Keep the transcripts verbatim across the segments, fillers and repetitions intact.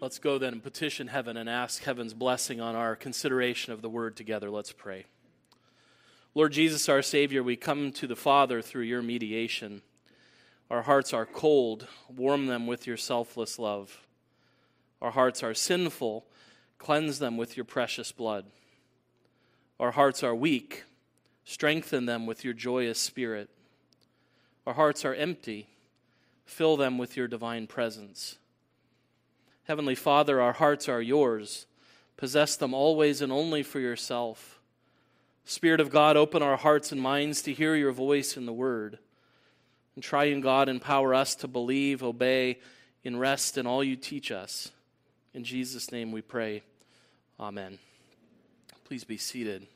Let's go then and petition heaven and ask heaven's blessing on our consideration of the word together. Let's pray. Lord Jesus, our Savior, we come to the Father through your mediation. Our hearts are cold. Warm them with your selfless love. Our hearts are sinful. Cleanse them with your precious blood. Our hearts are weak. Strengthen them with your joyous spirit. Our hearts are empty. Fill them with your divine presence. Heavenly Father, our hearts are yours. Possess them always and only for yourself. Spirit of God, open our hearts and minds to hear your voice in the Word. And triune God, empower us to believe, obey, and rest in all you teach us. In Jesus' name we pray. Amen. Please be seated.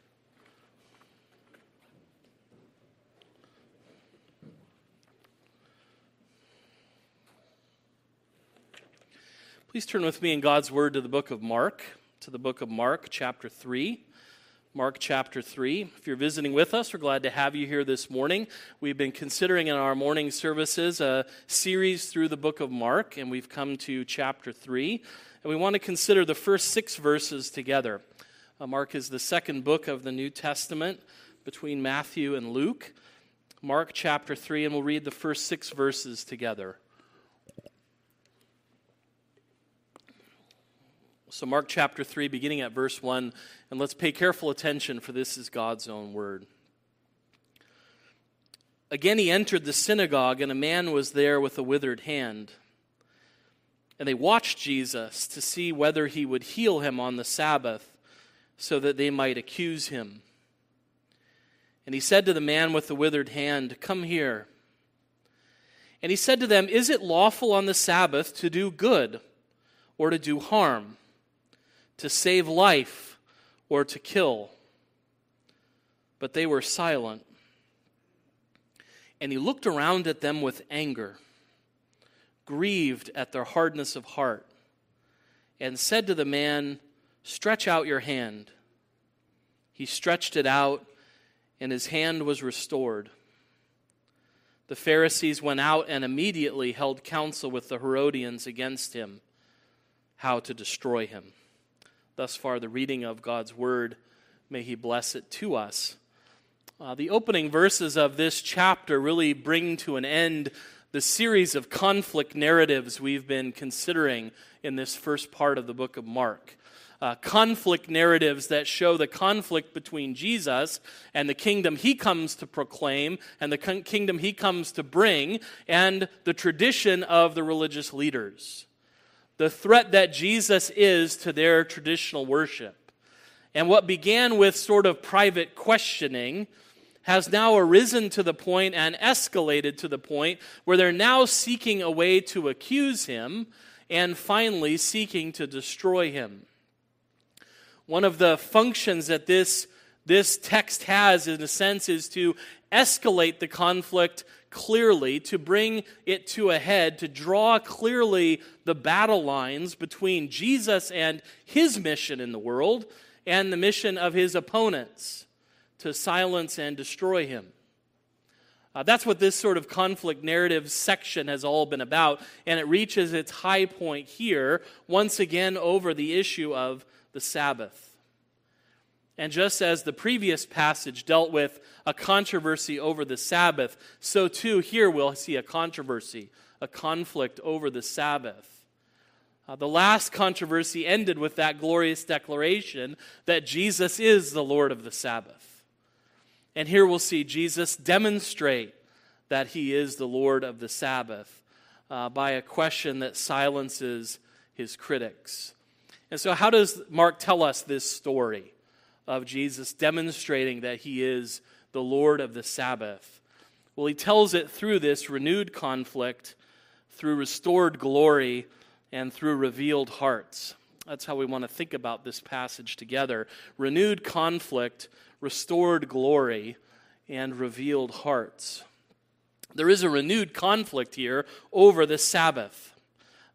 Please turn with me in God's Word to the book of Mark, to the book of Mark, chapter three. Mark chapter three. If you're visiting with us, we're glad to have you here this morning. We've been considering in our morning services a series through the book of Mark, and we've come to chapter three. And we want to consider the first six verses together. Uh, Mark is the second book of the New Testament between Matthew and Luke. Mark chapter three, and we'll read the first six verses together. So Mark chapter three, beginning at verse one, and let's pay careful attention, for this is God's own word. Again he entered the synagogue, and a man was there with a withered hand. And they watched Jesus to see whether he would heal him on the Sabbath, so that they might accuse him. And he said to the man with the withered hand, "Come here." And he said to them, "Is it lawful on the Sabbath to do good or to do harm? To save life or to kill?" But they were silent. And he looked around at them with anger, grieved at their hardness of heart, and said to the man, "Stretch out your hand." He stretched it out, and his hand was restored. The Pharisees went out and immediately held counsel with the Herodians against him, how to destroy him. Thus far, the reading of God's word. May he bless it to us. Uh, the opening verses of this chapter really bring to an end the series of conflict narratives we've been considering in this first part of the book of Mark. Uh, conflict narratives that show the conflict between Jesus and the kingdom he comes to proclaim and the con- kingdom he comes to bring, and the tradition of the religious leaders. The threat that Jesus is to their traditional worship. And what began with sort of private questioning has now arisen to the point and escalated to the point where they're now seeking a way to accuse him and finally seeking to destroy him. One of the functions that this, this text has, in a sense, is to escalate the conflict clearly, to bring it to a head, to draw clearly the battle lines between Jesus and his mission in the world and the mission of his opponents, to silence and destroy him. Uh, that's what this sort of conflict narrative section has all been about, and it reaches its high point here, once again over the issue of the Sabbath. And just as the previous passage dealt with a controversy over the Sabbath, so too here we'll see a controversy, a conflict over the Sabbath. Uh, the last controversy ended with that glorious declaration that Jesus is the Lord of the Sabbath. And here we'll see Jesus demonstrate that he is the Lord of the Sabbath uh, by a question that silences his critics. And so how does Mark tell us this story of Jesus demonstrating that he is the Lord of the Sabbath? Well, he tells it through this renewed conflict, through restored glory, and through revealed hearts. That's how we want to think about this passage together. Renewed conflict, restored glory, and revealed hearts. There is a renewed conflict here over the Sabbath,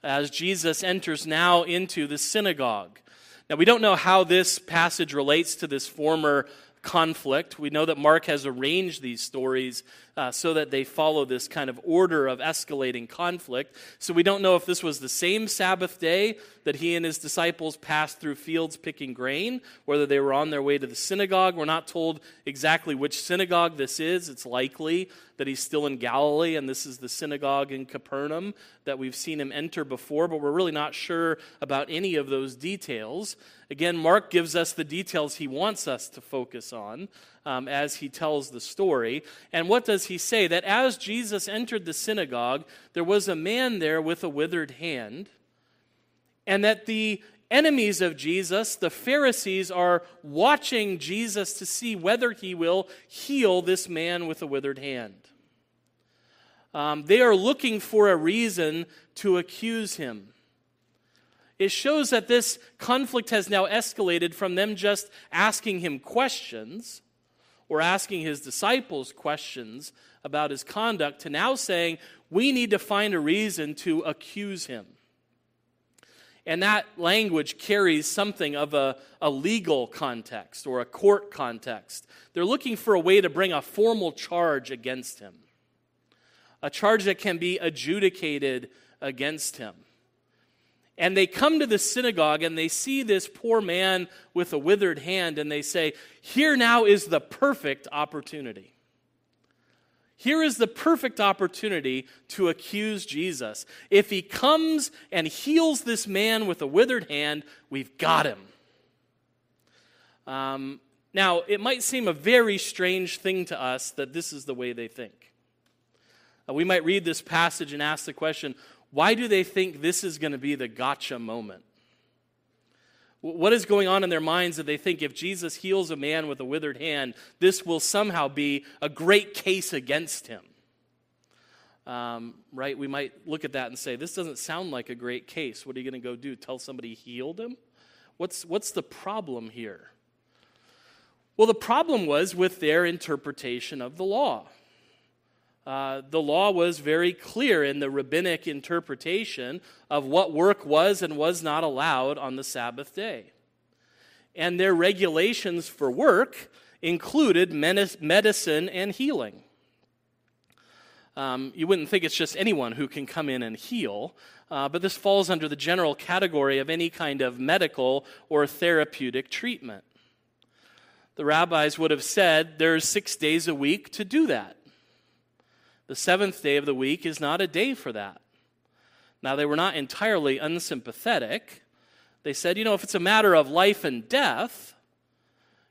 as Jesus enters now into the synagogue. Now, we don't know how this passage relates to this former conflict. We know that Mark has arranged these stories uh, so that they follow this kind of order of escalating conflict. So we don't know if this was the same Sabbath day that he and his disciples passed through fields picking grain, whether they were on their way to the synagogue. We're not told exactly which synagogue this is. It's likely that he's still in Galilee, and this is the synagogue in Capernaum that we've seen him enter before, but we're really not sure about any of those details. Again, Mark gives us the details he wants us to focus on um, as he tells the story. And what does he say? That as Jesus entered the synagogue, there was a man there with a withered hand, and that the enemies of Jesus, the Pharisees, are watching Jesus to see whether he will heal this man with a withered hand. Um, they are looking for a reason to accuse him. It shows that this conflict has now escalated from them just asking him questions or asking his disciples questions about his conduct to now saying, we need to find a reason to accuse him. And that language carries something of a, a legal context or a court context. They're looking for a way to bring a formal charge against him, a charge that can be adjudicated against him. And they come to the synagogue and they see this poor man with a withered hand and they say, here now is the perfect opportunity. Here is the perfect opportunity to accuse Jesus. If he comes and heals this man with a withered hand, we've got him. Um, now, it might seem a very strange thing to us that this is the way they think. Uh, we might read this passage and ask the question, why do they think this is going to be the gotcha moment? What is going on in their minds that they think if Jesus heals a man with a withered hand, this will somehow be a great case against him? Um, right? We might look at that and say, this doesn't sound like a great case. What are you going to go do? Tell somebody he healed him? What's, what's the problem here? Well, the problem was with their interpretation of the law. Uh, the law was very clear in the rabbinic interpretation of what work was and was not allowed on the Sabbath day. And their regulations for work included medicine and healing. Um, you wouldn't think it's just anyone who can come in and heal, uh, but this falls under the general category of any kind of medical or therapeutic treatment. The rabbis would have said there's six days a week to do that. The seventh day of the week is not a day for that. Now, they were not entirely unsympathetic. They said, you know, if it's a matter of life and death,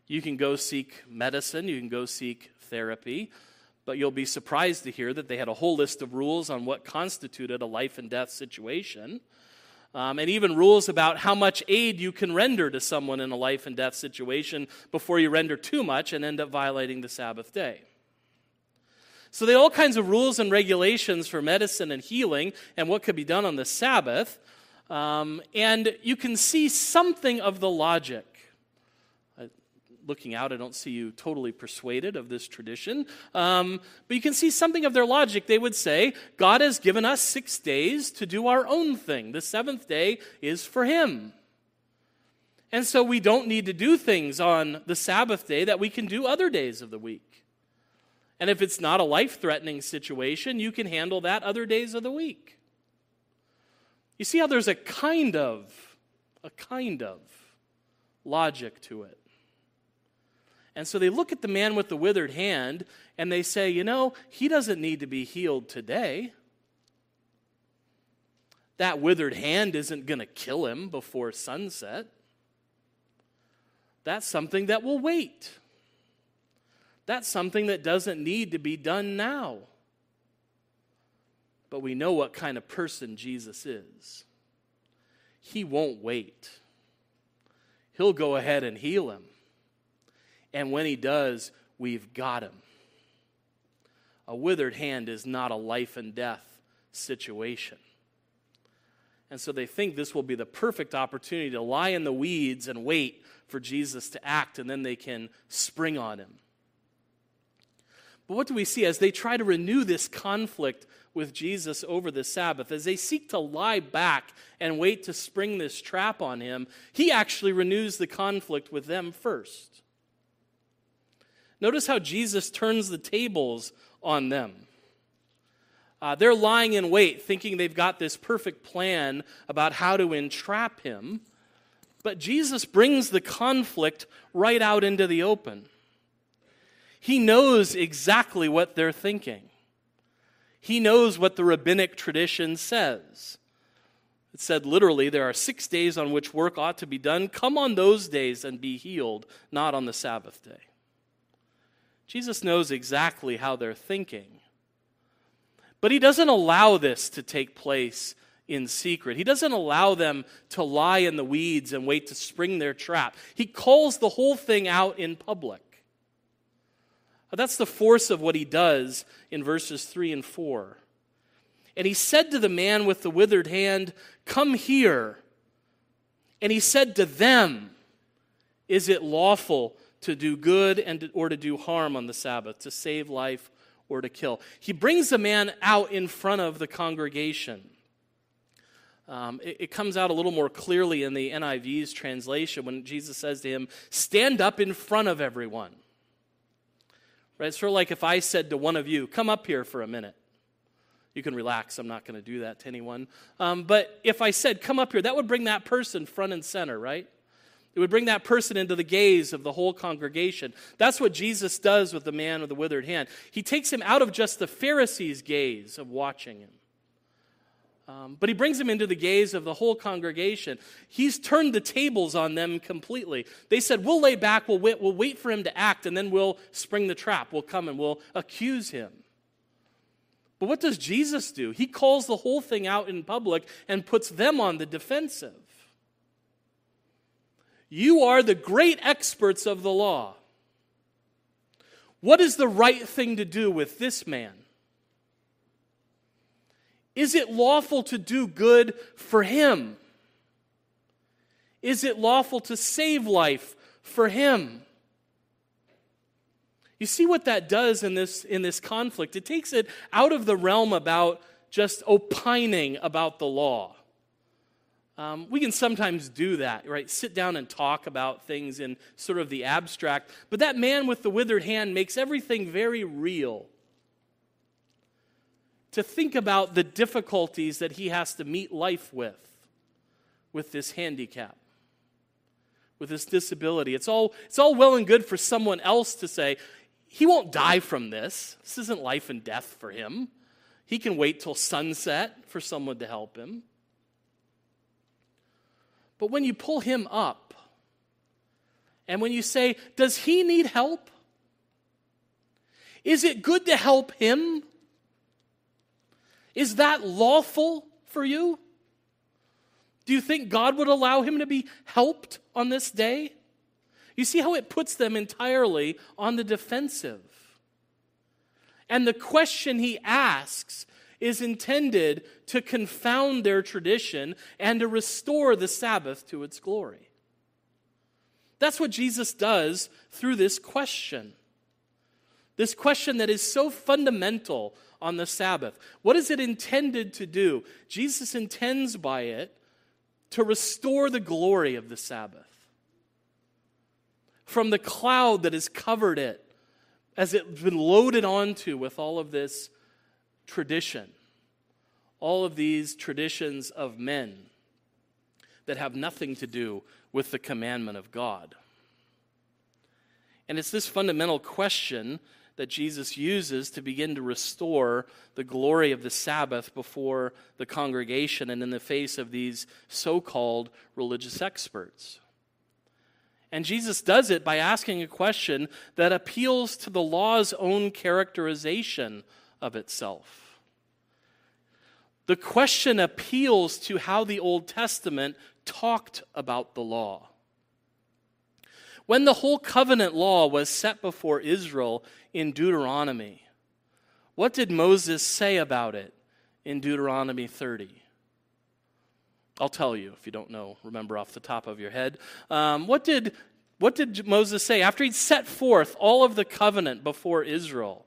you can go seek medicine, you can go seek therapy, but you'll be surprised to hear that they had a whole list of rules on what constituted a life and death situation, um, and even rules about how much aid you can render to someone in a life and death situation before you render too much and end up violating the Sabbath day. So they had all kinds of rules and regulations for medicine and healing and what could be done on the Sabbath. Um, and you can see something of the logic. I, looking out, I don't see you totally persuaded of this tradition. Um, but you can see something of their logic. They would say, God has given us six days to do our own thing. The seventh day is for him. And so we don't need to do things on the Sabbath day that we can do other days of the week. And if it's not a life-threatening situation, you can handle that other days of the week. You see how there's a kind of, a kind of logic to it. And so they look at the man with the withered hand and they say, you know, he doesn't need to be healed today. That withered hand isn't going to kill him before sunset. That's something that will wait. That's something that doesn't need to be done now. But we know what kind of person Jesus is. He won't wait. He'll go ahead and heal him. And when he does, we've got him. A withered hand is not a life and death situation. And so they think this will be the perfect opportunity to lie in the weeds and wait for Jesus to act, and then they can spring on him. But what do we see as they try to renew this conflict with Jesus over the Sabbath? As they seek to lie back and wait to spring this trap on him, he actually renews the conflict with them first. Notice how Jesus turns the tables on them. Uh, they're lying in wait, thinking they've got this perfect plan about how to entrap him. But Jesus brings the conflict right out into the open. He knows exactly what they're thinking. He knows what the rabbinic tradition says. It said literally, there are six days on which work ought to be done. Come on those days and be healed, not on the Sabbath day. Jesus knows exactly how they're thinking. But he doesn't allow this to take place in secret. He doesn't allow them to lie in the weeds and wait to spring their trap. He calls the whole thing out in public. That's the force of what he does in verses three and four. And he said to the man with the withered hand, "Come here." And he said to them, "Is it lawful to do good and or to do harm on the Sabbath, to save life or to kill?" He brings the man out in front of the congregation. Um, it, it comes out a little more clearly in the N I V's translation when Jesus says to him, "Stand up in front of everyone." Right? It's sort of like if I said to one of you, "Come up here for a minute." You can relax. I'm not going to do that to anyone. Um, but if I said, "Come up here," that would bring that person front and center, right? It would bring that person into the gaze of the whole congregation. That's what Jesus does with the man with the withered hand. He takes him out of just the Pharisees' gaze of watching him. Um, but he brings him into the gaze of the whole congregation. He's turned the tables on them completely. They said, "We'll lay back, we'll wait, we'll wait for him to act, and then we'll spring the trap. We'll come and we'll accuse him." But what does Jesus do? He calls the whole thing out in public and puts them on the defensive. "You are the great experts of the law. What is the right thing to do with this man? Is it lawful to do good for him? Is it lawful to save life for him?" You see what that does in this, in this conflict? It takes it out of the realm about just opining about the law. Um, we can sometimes do that, right? Sit down and talk about things in sort of the abstract. But that man with the withered hand makes everything very real. To think about the difficulties that he has to meet life with, with this handicap, with this disability. It's all, it's all well and good for someone else to say, "He won't die from this. This isn't life and death for him. He can wait till sunset for someone to help him." But when you pull him up, and when you say, "Does he need help? Is it good to help him? Is that lawful for you? Do you think God would allow him to be helped on this day?" You see how it puts them entirely on the defensive. And the question he asks is intended to confound their tradition and to restore the Sabbath to its glory. That's what Jesus does through this question. This question that is so fundamental on the Sabbath. What is it intended to do? Jesus intends by it to restore the glory of the Sabbath. From the cloud that has covered it, as it's been loaded onto with all of this tradition, all of these traditions of men that have nothing to do with the commandment of God. And it's this fundamental question that Jesus uses to begin to restore the glory of the Sabbath before the congregation and in the face of these so-called religious experts. And Jesus does it by asking a question that appeals to the law's own characterization of itself. The question appeals to how the Old Testament talked about the law. When the whole covenant law was set before Israel in Deuteronomy, what did Moses say about it in Deuteronomy thirty? I'll tell you if you don't know, remember off the top of your head. Um, what did, what did Moses say after he'd set forth all of the covenant before Israel?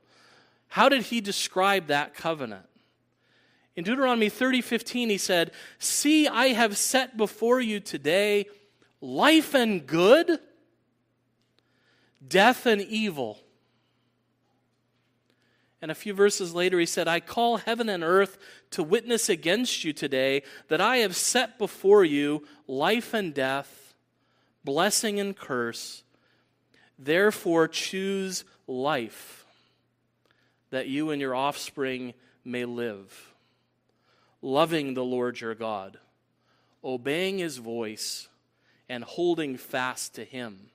How did he describe that covenant? In Deuteronomy thirty fifteen, he said, "See, I have set before you today life and good, death and evil. And a few verses later he said, I call heaven and earth to witness against you today that I have set before you life and death, blessing and curse. Therefore choose life that you and your offspring may live, loving the Lord your God, obeying his voice, and holding fast to him.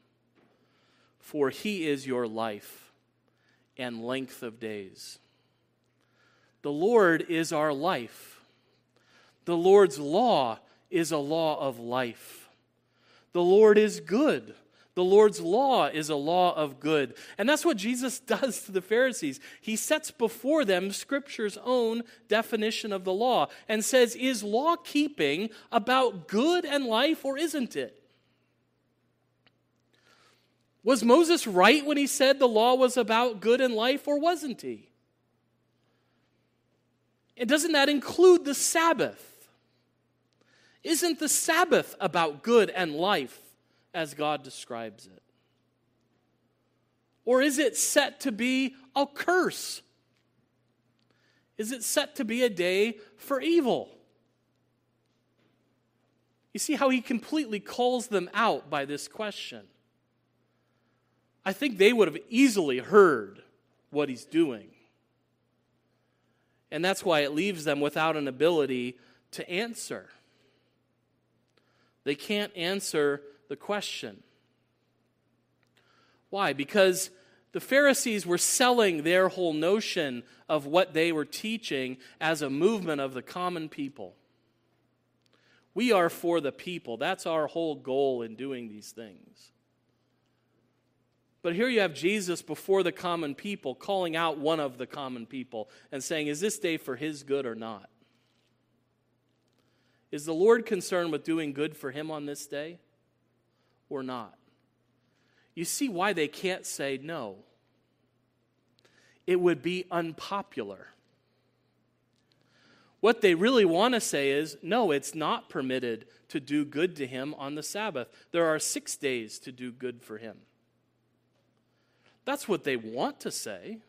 For he is your life and length of days. The Lord is our life. The Lord's law is a law of life. The Lord is good. The Lord's law is a law of good. And that's what Jesus does to the Pharisees. He sets before them Scripture's own definition of the law and says, is law keeping about good and life, or isn't it? Was Moses right when he said the law was about good and life, or wasn't he? And doesn't that include the Sabbath? Isn't the Sabbath about good and life, as God describes it? Or is it set to be a curse? Is it set to be a day for evil? You see how he completely calls them out by this question. I think they would have easily heard what he's doing. And that's why it leaves them without an ability to answer. They can't answer the question. Why? Because the Pharisees were selling their whole notion of what they were teaching as a movement of the common people. We are for the people. That's our whole goal in doing these things. But here you have Jesus before the common people calling out one of the common people and saying, is this day for his good or not? Is the Lord concerned with doing good for him on this day or not? You see why they can't say no. It would be unpopular. What they really want to say is, no, it's not permitted to do good to him on the Sabbath. There are six days to do good for him. That's what they want to say,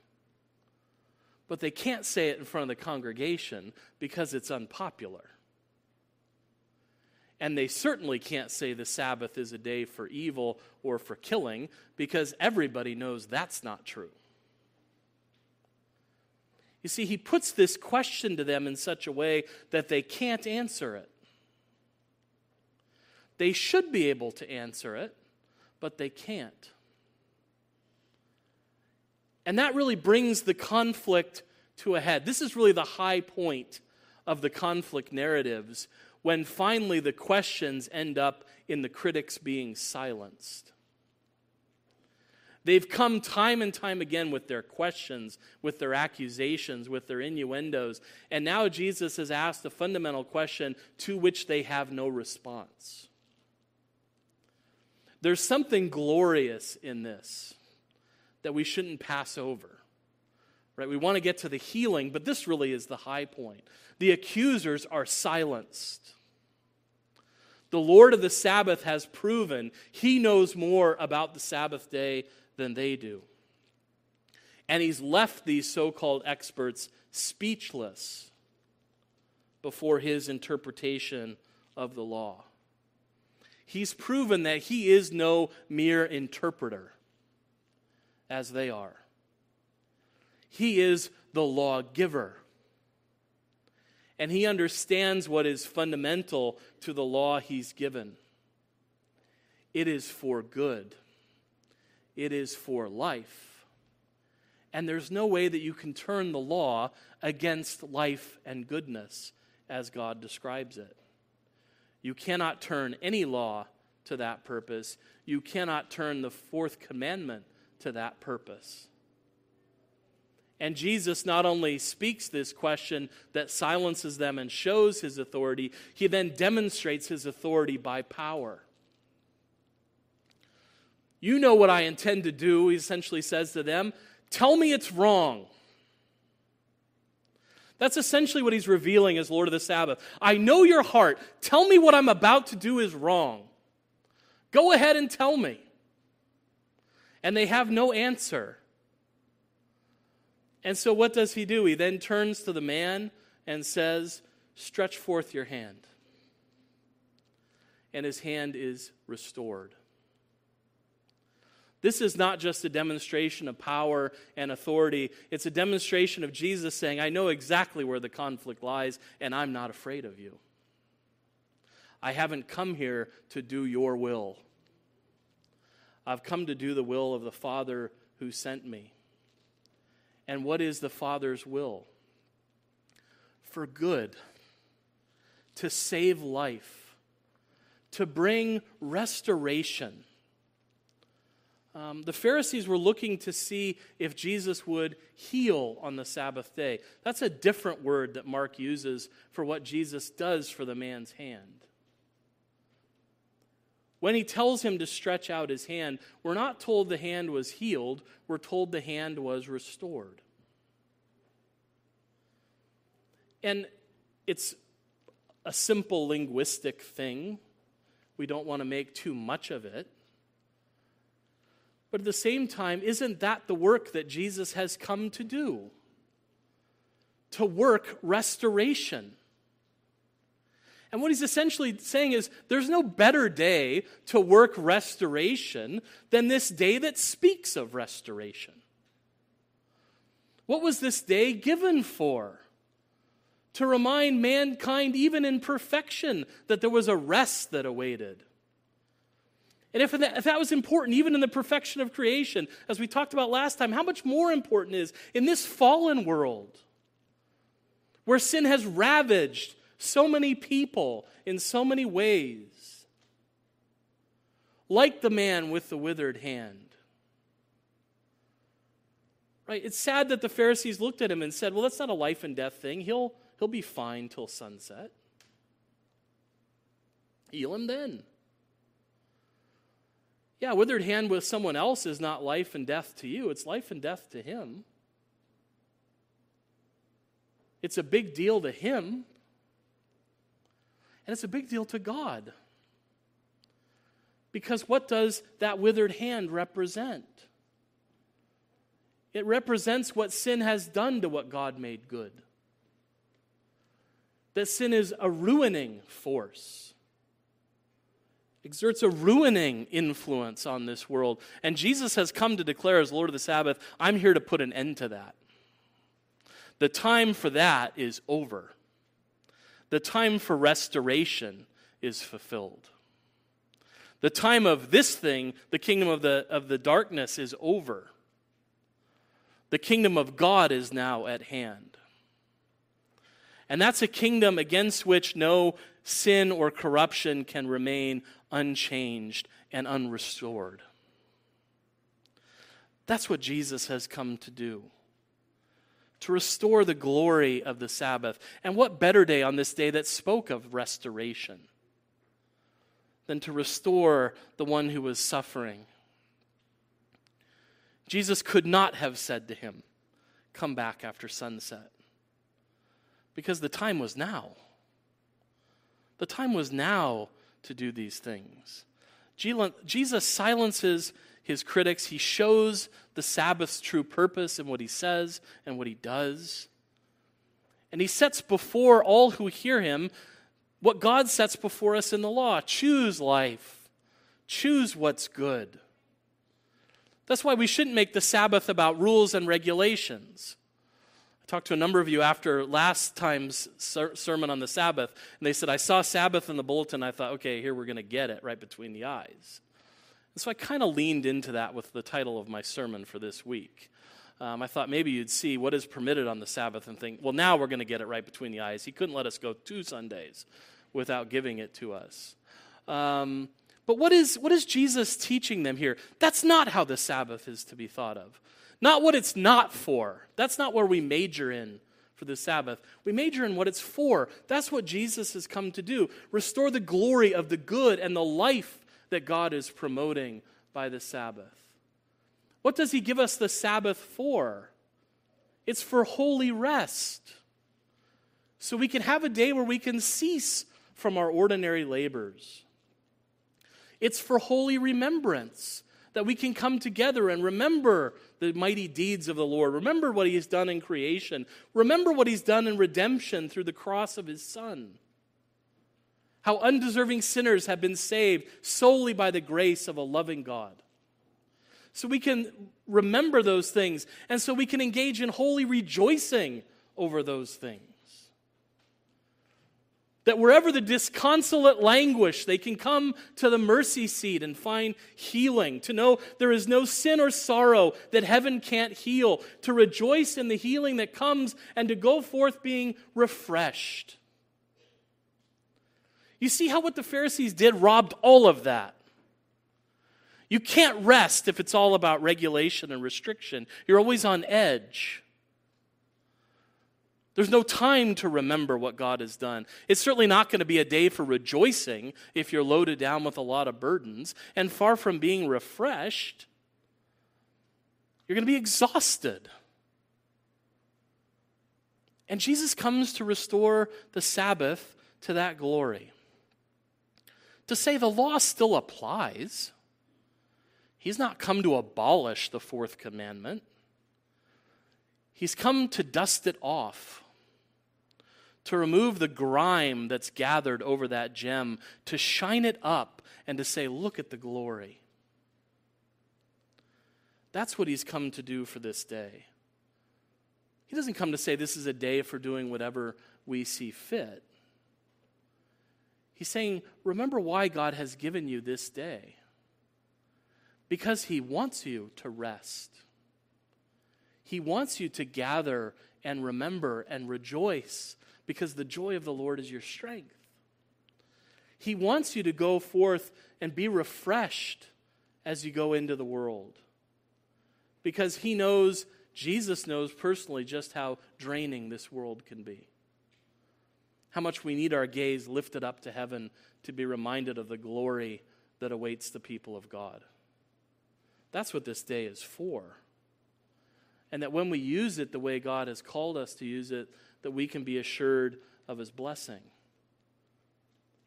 but they can't say it in front of the congregation because it's unpopular. And they certainly can't say the Sabbath is a day for evil or for killing, because everybody knows that's not true. You see, he puts this question to them in such a way that they can't answer it. They should be able to answer it, but they can't. And that really brings the conflict to a head. This is really the high point of the conflict narratives, when finally the questions end up in the critics being silenced. They've come time and time again with their questions, with their accusations, with their innuendos, and now Jesus has asked a fundamental question to which they have no response. There's something glorious in this that we shouldn't pass over. Right? We want to get to the healing, but this really is the high point. The accusers are silenced. The Lord of the Sabbath has proven he knows more about the Sabbath day than they do. And he's left these so-called experts speechless before his interpretation of the law. He's proven that he is no mere interpreter, as they are. He is the lawgiver. And he understands what is fundamental to the law he's given. It is for good. It is for life. And there's no way that you can turn the law against life and goodness, as God describes it. You cannot turn any law to that purpose. You cannot turn the fourth commandment to that purpose. And Jesus not only speaks this question that silences them and shows his authority, he then demonstrates his authority by power. You know what I intend to do, he essentially says to them. Tell me it's wrong. That's essentially what he's revealing as Lord of the Sabbath. I know your heart. Tell me what I'm about to do is wrong. Go ahead and tell me. And they have no answer. And so what does he do? He then turns to the man and says, stretch forth your hand. And his hand is restored. This is not just a demonstration of power and authority. It's a demonstration of Jesus saying, I know exactly where the conflict lies, and I'm not afraid of you. I haven't come here to do your will. I've come to do the will of the Father who sent me. And what is the Father's will? For good, to save life, to bring restoration. Um, the Pharisees were looking to see if Jesus would heal on the Sabbath day. That's a different word that Mark uses for what Jesus does for the man's hand. When he tells him to stretch out his hand, we're not told the hand was healed, we're told the hand was restored. And it's a simple linguistic thing. We don't want to make too much of it. But at the same time, isn't that the work that Jesus has come to do? To work restoration. And what he's essentially saying is, there's no better day to work restoration than this day that speaks of restoration. What was this day given for? To remind mankind, even in perfection, that there was a rest that awaited. And if that, if that was important, even in the perfection of creation, as we talked about last time, how much more important is in this fallen world where sin has ravaged so many people in so many ways, like the man with the withered hand. Right? It's sad that the Pharisees looked at him and said, well, that's not a life and death thing. He'll, he'll be fine till sunset. Heal him then. Yeah, withered hand with someone else is not life and death to you. It's life and death to him. It's a big deal to him. And it's a big deal to God. Because what does that withered hand represent? It represents what sin has done to what God made good. That sin is a ruining force. Exerts a ruining influence on this world. And Jesus has come to declare as Lord of the Sabbath, I'm here to put an end to that. The time for that is over. The time for restoration is fulfilled. The time of this thing, the kingdom of the, of the darkness, is over. The kingdom of God is now at hand. And that's a kingdom against which no sin or corruption can remain unchanged and unrestored. That's what Jesus has come to do, to restore the glory of the Sabbath. And what better day on this day that spoke of restoration than to restore the one who was suffering? Jesus could not have said to him, come back after sunset, because the time was now. The time was now to do these things. Jesus silences his critics. He shows the Sabbath's true purpose in what he says and what he does. And he sets before all who hear him what God sets before us in the law. Choose life. Choose what's good. That's why we shouldn't make the Sabbath about rules and regulations. I talked to a number of you after last time's ser- sermon on the Sabbath, and they said, I saw Sabbath in the bulletin. I thought, okay, here we're going to get it right between the eyes. And so I kind of leaned into that with the title of my sermon for this week. Um, I thought maybe you'd see what is permitted on the Sabbath and think, well, now we're going to get it right between the eyes. He couldn't let us go two Sundays without giving it to us. Um, but what is, what is Jesus teaching them here? That's not how the Sabbath is to be thought of. Not what it's not for. That's not where we major in for the Sabbath. We major in what it's for. That's what Jesus has come to do. Restore the glory of the good and the life that God is promoting by the Sabbath. What does he give us the Sabbath for? It's for holy rest. So we can have a day where we can cease from our ordinary labors. It's for holy remembrance. that we can come together and remember the mighty deeds of the Lord. Remember what he has done in creation. Remember what he's done in redemption through the cross of his Son. How undeserving sinners have been saved solely by the grace of a loving God. So we can remember those things, and so we can engage in holy rejoicing over those things. That wherever the disconsolate languish, they can come to the mercy seat and find healing. To know there is no sin or sorrow that heaven can't heal. To rejoice in the healing that comes and to go forth being refreshed. You see how what the Pharisees did robbed all of that. You can't rest if it's all about regulation and restriction. You're always on edge. There's no time to remember what God has done. It's certainly not going to be a day for rejoicing if you're loaded down with a lot of burdens. And far from being refreshed, you're going to be exhausted. And Jesus comes to restore the Sabbath to that glory. To say the law still applies. He's not come to abolish the fourth commandment. He's come to dust it off, to remove the grime that's gathered over that gem, to shine it up and to say, look at the glory. That's what he's come to do for this day. He doesn't come to say this is a day for doing whatever we see fit. He's saying, remember why God has given you this day. Because he wants you to rest. He wants you to gather and remember and rejoice because the joy of the Lord is your strength. He wants you to go forth and be refreshed as you go into the world. Because he knows, Jesus knows personally just how draining this world can be. How much we need our gaze lifted up to heaven to be reminded of the glory that awaits the people of God. That's what this day is for. And that when we use it the way God has called us to use it, that we can be assured of his blessing.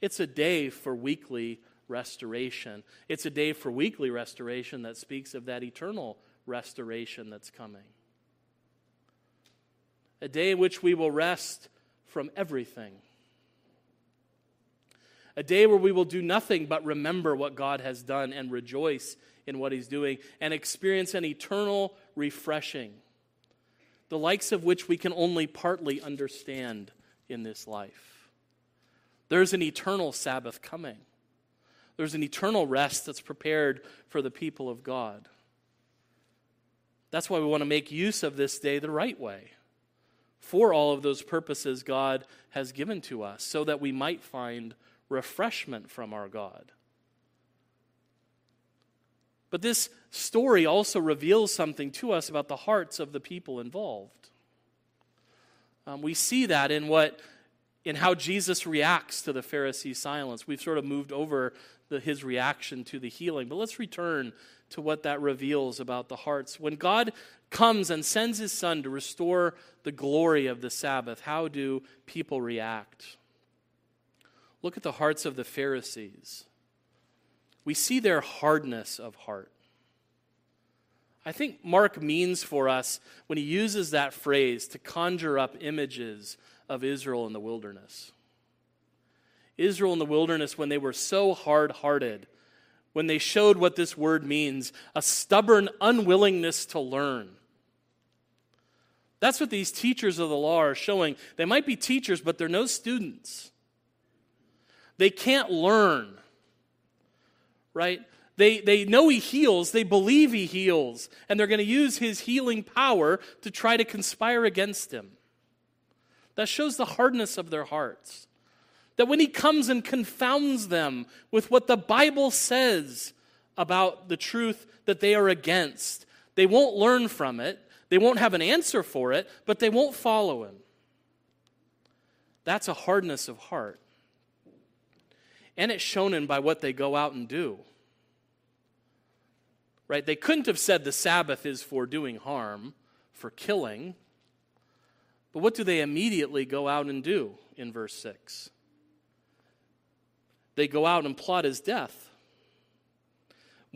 It's a day for weekly restoration. It's a day for weekly restoration that speaks of that eternal restoration that's coming. A day in which we will rest from everything. A day where we will do nothing but remember what God has done and rejoice in what he's doing and experience an eternal refreshing, the likes of which we can only partly understand in this life. There's an eternal Sabbath coming. There's an eternal rest that's prepared for the people of God. That's why we want to make use of this day the right way, for all of those purposes God has given to us, so that we might find refreshment from our God. But this story also reveals something to us about the hearts of the people involved. Um, we see that in what, in how Jesus reacts to the Pharisee silence. We've sort of moved over the, his reaction to the healing, but let's return to what that reveals about the hearts. When God comes and sends his Son to restore the glory of the Sabbath, how do people react? Look at the hearts of the Pharisees. We see their hardness of heart. I think Mark means for us when he uses that phrase to conjure up images of Israel in the wilderness. Israel in the wilderness, when they were so hard-hearted, when they showed what this word means, a stubborn unwillingness to learn. That's what these teachers of the law are showing. They might be teachers, but they're no students. They can't learn, right? They, they know he heals, they believe he heals, and they're going to use his healing power to try to conspire against him. That shows the hardness of their hearts. That when he comes and confounds them with what the Bible says about the truth that they are against, they won't learn from it, they won't have an answer for it, but they won't follow him. That's a hardness of heart. And it's shown in by what they go out and do. Right? They couldn't have said the Sabbath is for doing harm, for killing. But what do they immediately go out and do in verse six? They go out and plot his death.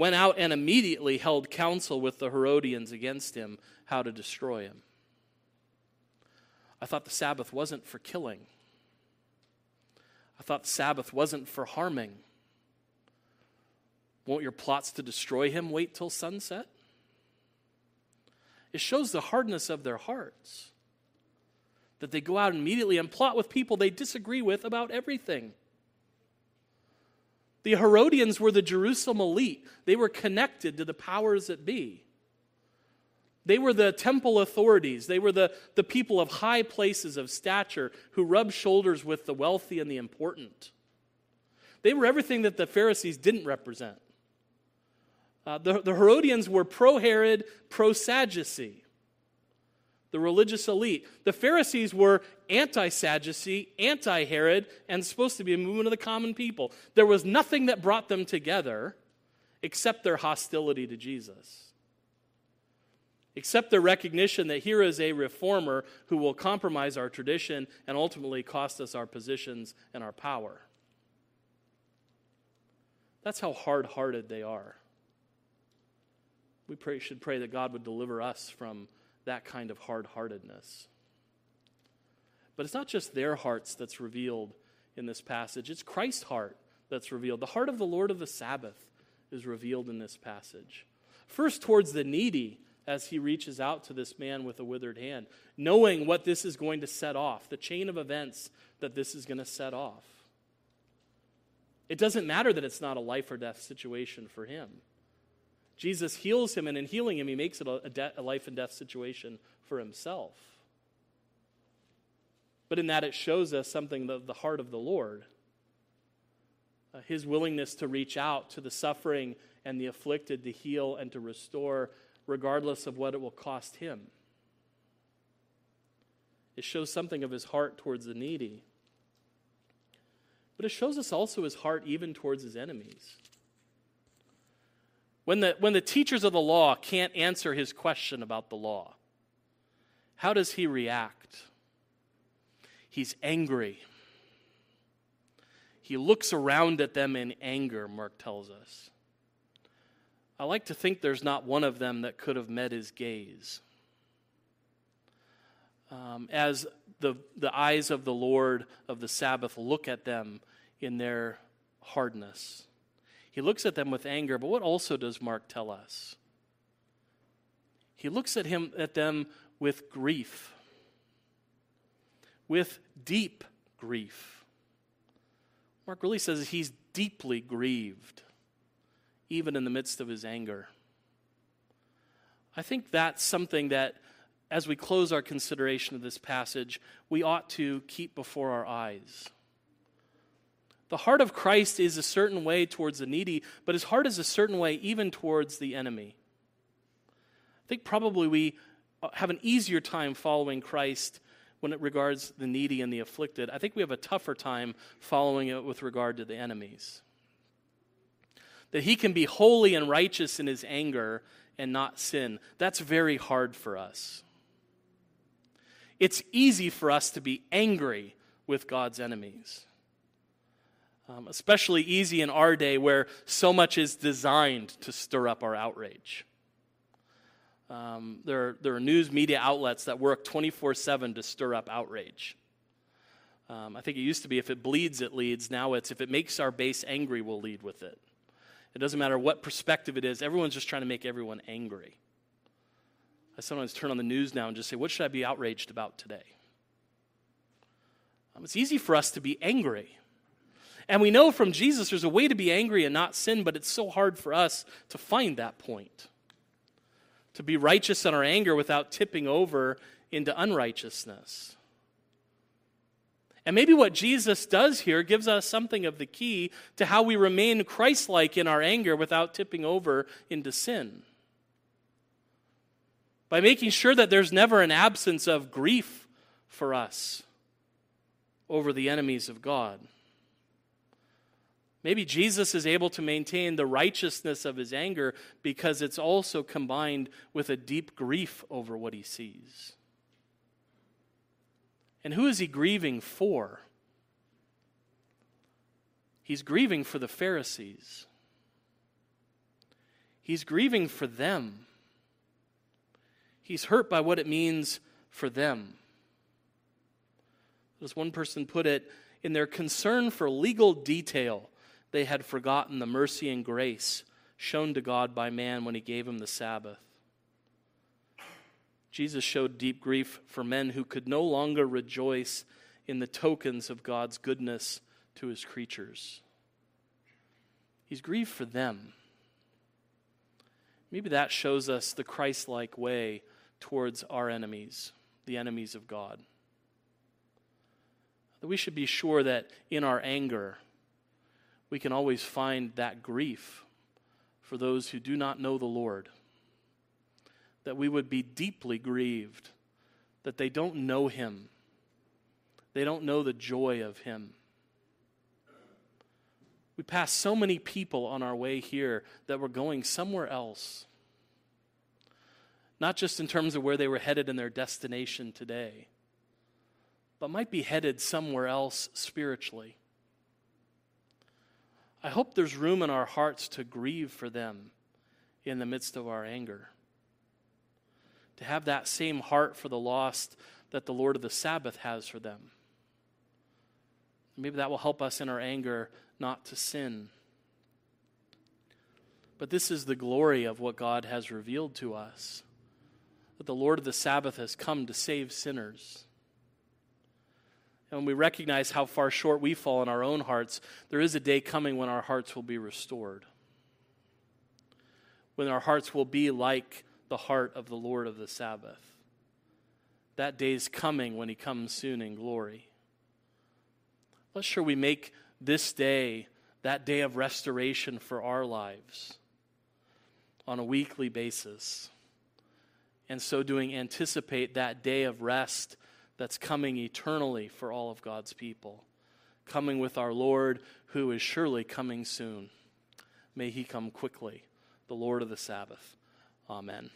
went out and immediately held counsel with the Herodians against him, how to destroy him. I thought the Sabbath wasn't for killing. I thought the Sabbath wasn't for harming. Won't your plots to destroy him wait till sunset? It shows the hardness of their hearts, that they go out immediately and plot with people they disagree with about everything. The Herodians were the Jerusalem elite. They were connected to the powers that be. They were the temple authorities. They were the, the people of high places of stature who rubbed shoulders with the wealthy and the important. They were everything that the Pharisees didn't represent. Uh, the, the Herodians were pro-Herod, pro-Sadducee, the religious elite. The Pharisees were anti-Sadducee, anti-Herod, and supposed to be a movement of the common people. There was nothing that brought them together except their hostility to Jesus, except their recognition that here is a reformer who will compromise our tradition and ultimately cost us our positions and our power. That's how hard-hearted they are. We pray, should pray that God would deliver us from that kind of hard-heartedness. But it's not just their hearts that's revealed in this passage. It's Christ's heart that's revealed. The heart of the Lord of the Sabbath is revealed in this passage. First, towards the needy, as he reaches out to this man with a withered hand, knowing what this is going to set off, the chain of events that this is going to set off. It doesn't matter that it's not a life or death situation for him. Jesus heals him, and in healing him, he makes it a, de- a life and death situation for himself. But in that, it shows us something of the heart of the Lord, uh, his willingness to reach out to the suffering and the afflicted, to heal and to restore, regardless of what it will cost him. It shows something of his heart towards the needy. But it shows us also his heart even towards his enemies. When the, when the teachers of the law can't answer his question about the law, how does he react? He's angry. He looks around at them in anger, Mark tells us. I like to think there's not one of them that could have met his gaze. Um, as the, the eyes of the Lord of the Sabbath look at them in their hardness. He looks at them with anger, but what also does Mark tell us? He looks at him at them with grief, with deep grief. Mark really says he's deeply grieved, even in the midst of his anger. I think that's something that, as we close our consideration of this passage, we ought to keep before our eyes. The heart of Christ is a certain way towards the needy, but his heart is a certain way even towards the enemy. I think probably we have an easier time following Christ when it regards the needy and the afflicted. I think we have a tougher time following it with regard to the enemies. That he can be holy and righteous in his anger and not sin. That's very hard for us. It's easy for us to be angry with God's enemies. Um, especially easy in our day where so much is designed to stir up our outrage. Um, there are, there are news media outlets that work twenty-four seven to stir up outrage. Um, I think it used to be if it bleeds, it leads. Now it's if it makes our base angry, we'll lead with it. It doesn't matter what perspective it is. Everyone's just trying to make everyone angry. I sometimes turn on the news now and just say, what should I be outraged about today? Um, it's easy for us to be angry. And we know from Jesus there's a way to be angry and not sin, but it's so hard for us to find that point. To be righteous in our anger without tipping over into unrighteousness. And maybe what Jesus does here gives us something of the key to how we remain Christ-like in our anger without tipping over into sin. By making sure that there's never an absence of grief for us over the enemies of God. Maybe Jesus is able to maintain the righteousness of his anger because it's also combined with a deep grief over what he sees. And who is he grieving for? He's grieving for the Pharisees. He's grieving for them. He's hurt by what it means for them. As one person put it, in their concern for legal detail, they had forgotten the mercy and grace shown to God by man when he gave him the Sabbath. Jesus showed deep grief for men who could no longer rejoice in the tokens of God's goodness to his creatures. He's grieved for them. Maybe that shows us the Christ-like way towards our enemies, the enemies of God. That we should be sure that in our anger, we can always find that grief for those who do not know the Lord. That we would be deeply grieved that they don't know him. They don't know the joy of him. We pass so many people on our way here that were going somewhere else. Not just in terms of where they were headed in their destination today, but might be headed somewhere else spiritually. I hope there's room in our hearts to grieve for them in the midst of our anger. To have that same heart for the lost that the Lord of the Sabbath has for them. Maybe that will help us in our anger not to sin. But this is the glory of what God has revealed to us, that the Lord of the Sabbath has come to save sinners. And when we recognize how far short we fall in our own hearts, there is a day coming when our hearts will be restored, when our hearts will be like the heart of the Lord of the Sabbath. That day's coming when he comes soon in glory. Let's sure we make this day that day of restoration for our lives on a weekly basis. And so doing, anticipate that day of rest that's coming eternally for all of God's people, coming with our Lord, who is surely coming soon. May he come quickly, the Lord of the Sabbath. Amen.